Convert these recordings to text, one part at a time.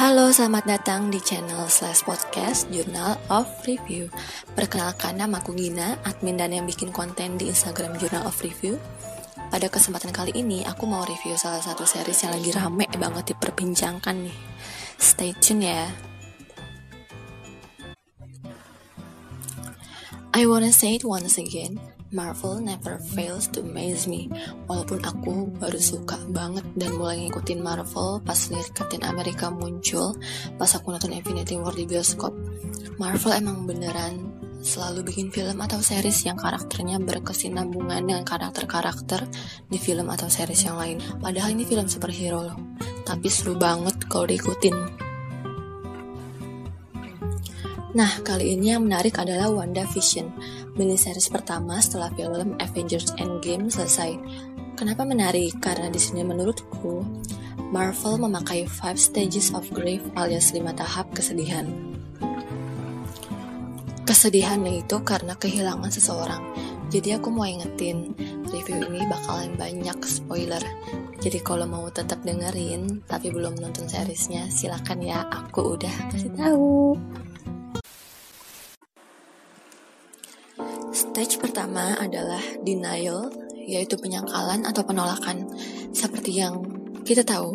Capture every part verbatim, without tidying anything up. Halo, selamat datang di channel slash podcast Journal of Review. Perkenalkan, nama aku Gina, admin dan yang bikin konten di Instagram Journal of Review. Pada kesempatan kali ini, aku mau review salah satu series yang lagi rame banget diperbincangkan nih. Stay tune ya. I wanna say it once again, Marvel never fails to amaze me. Walaupun aku baru suka banget dan mulai ngikutin Marvel pas lihat Captain America muncul, pas aku nonton Infinity War di bioskop. Marvel emang beneran selalu bikin film atau series yang karakternya berkesinambungan dengan karakter-karakter di film atau series yang lain. Padahal ini film superhero loh, tapi seru banget kalau diikutin. Nah, kali ini yang menarik adalah WandaVision, miniseries pertama setelah film Avengers Endgame selesai. Kenapa menarik? Karena di sini menurutku, Marvel memakai five stages of grief alias lima tahap kesedihan. Kesedihan yaitu karena kehilangan seseorang. Jadi aku mau ingetin, review ini bakalan banyak spoiler. Jadi kalau mau tetap dengerin tapi belum nonton seriesnya, silakan ya, aku udah kasih tahu. Stage pertama adalah denial, yaitu penyangkalan atau penolakan. Seperti yang kita tahu,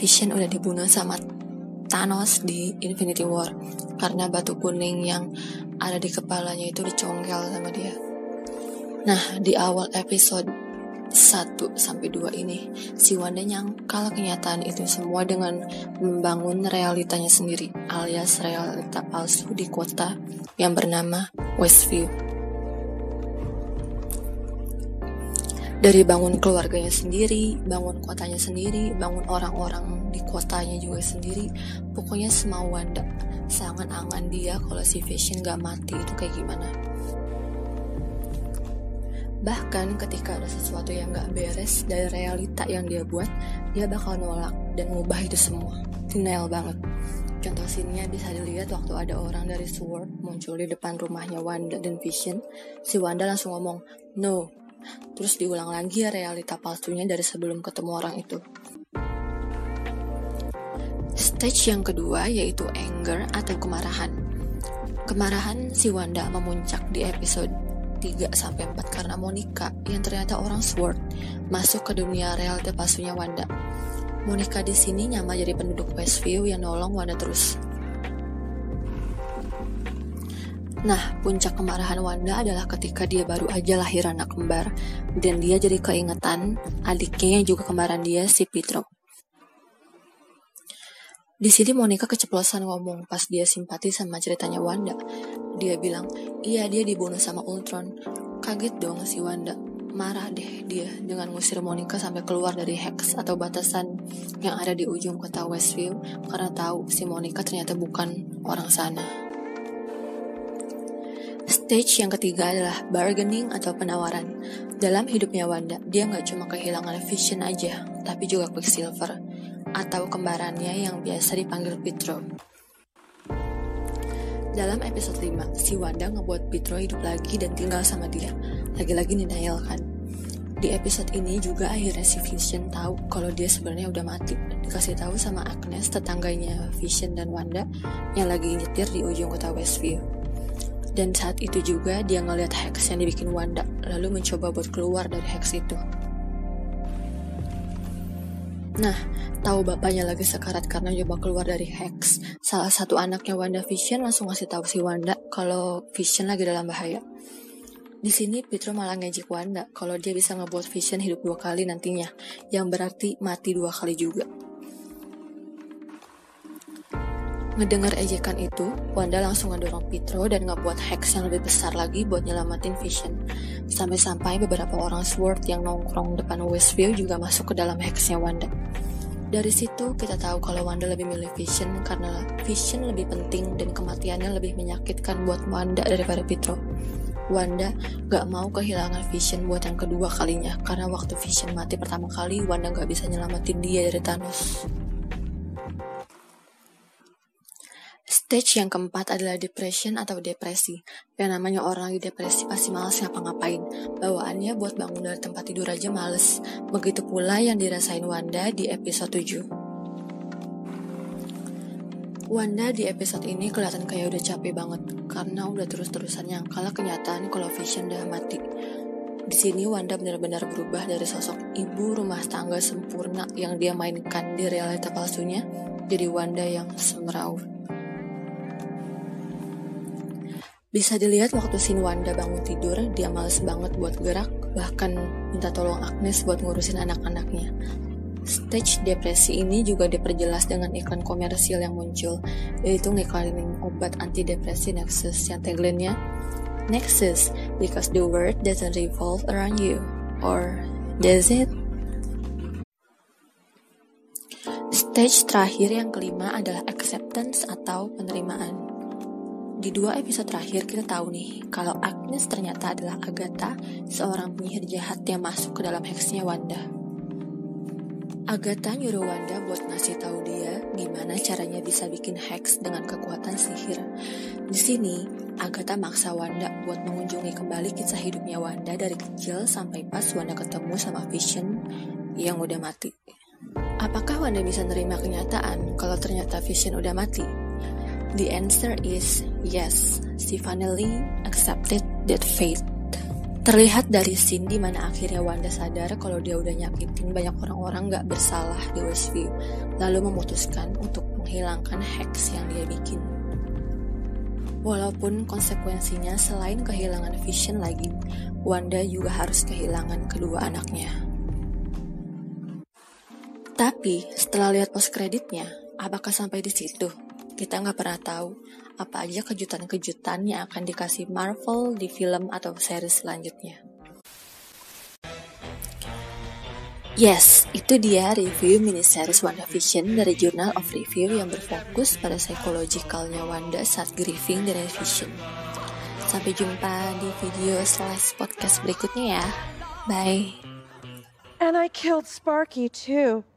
Vision udah dibunuh sama Thanos di Infinity War karena batu kuning yang ada di kepalanya itu dicongkel sama dia. Nah, di awal episode satu sampai dua ini, si Wanda nyangkal kenyataan itu semua dengan membangun realitanya sendiri, alias realita palsu di kota yang bernama Westview. Dari bangun keluarganya sendiri, bangun kotanya sendiri, bangun orang-orang di kotanya juga sendiri. Pokoknya semua Wanda, seangan-angan dia kalau si Vision gak mati itu kayak gimana. Bahkan ketika ada sesuatu yang gak beres dari realita yang dia buat, dia bakal nolak dan ngubah itu semua. Denial banget. Contoh scene-nya bisa dilihat waktu ada orang dari Sword muncul di depan rumahnya Wanda dan Vision. Si Wanda langsung ngomong, "No." Terus diulang lagi realita palsunya dari sebelum ketemu orang itu. Stage yang kedua yaitu anger atau kemarahan. Kemarahan si Wanda memuncak di episode tiga sampai empat karena Monica yang ternyata orang Sword masuk ke dunia realita palsunya Wanda. Monica di sini nyamar jadi penduduk Westview yang nolong Wanda terus. Nah, puncak kemarahan Wanda adalah ketika dia baru aja lahir anak kembar dan dia jadi keingetan adiknya yang juga kembaran dia, si Pietro. Di sini Monica keceplosan ngomong pas dia simpati sama ceritanya Wanda. Dia bilang, iya dia dibunuh sama Ultron. Kaget dong si Wanda, marah deh dia dengan ngusir Monica sampai keluar dari Hex atau batasan yang ada di ujung kota Westview karena tahu si Monica ternyata bukan orang sana. Stage yang ketiga adalah bargaining atau penawaran. Dalam hidupnya Wanda, dia gak cuma kehilangan Vision aja, tapi juga Quicksilver, atau kembarannya yang biasa dipanggil Pietro. Dalam episode lima, si Wanda ngebuat Pietro hidup lagi dan tinggal sama dia. Lagi-lagi denial kan. Di episode ini juga akhirnya si Vision tahu kalau dia sebenarnya udah mati. Dikasih tahu sama Agnes, tetangganya Vision dan Wanda, yang lagi nyetir di ujung kota Westview. Dan saat itu juga dia ngelihat Hex yang dibikin Wanda, lalu mencoba buat keluar dari Hex itu. Nah, tahu bapaknya lagi sekarat karena coba keluar dari Hex, salah satu anaknya Wanda Vision langsung ngasih tahu si Wanda kalau Vision lagi dalam bahaya. Di sini Pietro malah ngejek Wanda kalau dia bisa ngebuat Vision hidup dua kali nantinya, yang berarti mati dua kali juga. Ngedengar ejekan itu, Wanda langsung ngedorong Pietro dan ngebuat Hex yang lebih besar lagi buat nyelamatin Vision. Sampai-sampai beberapa orang Sword yang nongkrong depan Westview juga masuk ke dalam Hexnya Wanda. Dari situ kita tahu kalau Wanda lebih milih Vision karena Vision lebih penting dan kematiannya lebih menyakitkan buat Wanda daripada Pietro. Wanda gak mau kehilangan Vision buat yang kedua kalinya karena waktu Vision mati pertama kali, Wanda gak bisa nyelamatin dia dari Thanos. Stage yang keempat adalah depression atau depresi. Yang namanya orang lagi depresi pasti malas ngapa-ngapain. Bawaannya buat bangun dari tempat tidur aja malas. Begitu pula yang dirasain Wanda di episode tujuh. Wanda di episode ini kelihatan kayak udah capek banget karena udah terus-terusan yang kalah kenyataan kalau Vision udah mati. Di sini Wanda benar-benar berubah dari sosok ibu rumah tangga sempurna yang dia mainkan di realita palsunya jadi Wanda yang semeraut. Bisa dilihat waktu scene Wanda bangun tidur, dia males banget buat gerak, bahkan minta tolong Agnes buat ngurusin anak-anaknya. Stage depresi ini juga diperjelas dengan iklan komersial yang muncul, yaitu ngiklanin obat antidepresi Nexus yang tagline-nya Nexus, because the world doesn't revolve around you, or does it? Stage terakhir yang kelima adalah acceptance atau penerimaan. Di dua episode terakhir kita tahu nih, kalau Agnes ternyata adalah Agatha, seorang penyihir jahat yang masuk ke dalam hexnya Wanda. Agatha nyuruh Wanda buat ngasih tahu dia gimana caranya bisa bikin hex dengan kekuatan sihir. Di sini, Agatha maksa Wanda buat mengunjungi kembali kisah hidupnya Wanda dari kecil sampai pas Wanda ketemu sama Vision yang udah mati. Apakah Wanda bisa nerima kenyataan kalau ternyata Vision udah mati? The answer is yes. She finally accepted that fate. Terlihat dari scene di mana akhirnya Wanda sadar kalau dia udah nyakitin banyak orang-orang gak bersalah di Westview, lalu memutuskan untuk menghilangkan hex yang dia bikin. Walaupun konsekuensinya selain kehilangan Vision lagi, Wanda juga harus kehilangan kedua anaknya. Tapi setelah lihat post kreditnya, apakah sampai di situ? Kita gak pernah tahu apa aja kejutan-kejutan yang akan dikasih Marvel di film atau series selanjutnya. Yes, itu dia review miniseries WandaVision dari Journal of Review yang berfokus pada psikologikalnya Wanda saat grieving dari Vision. Sampai jumpa di video slash podcast berikutnya ya. Bye. And I killed Sparky too.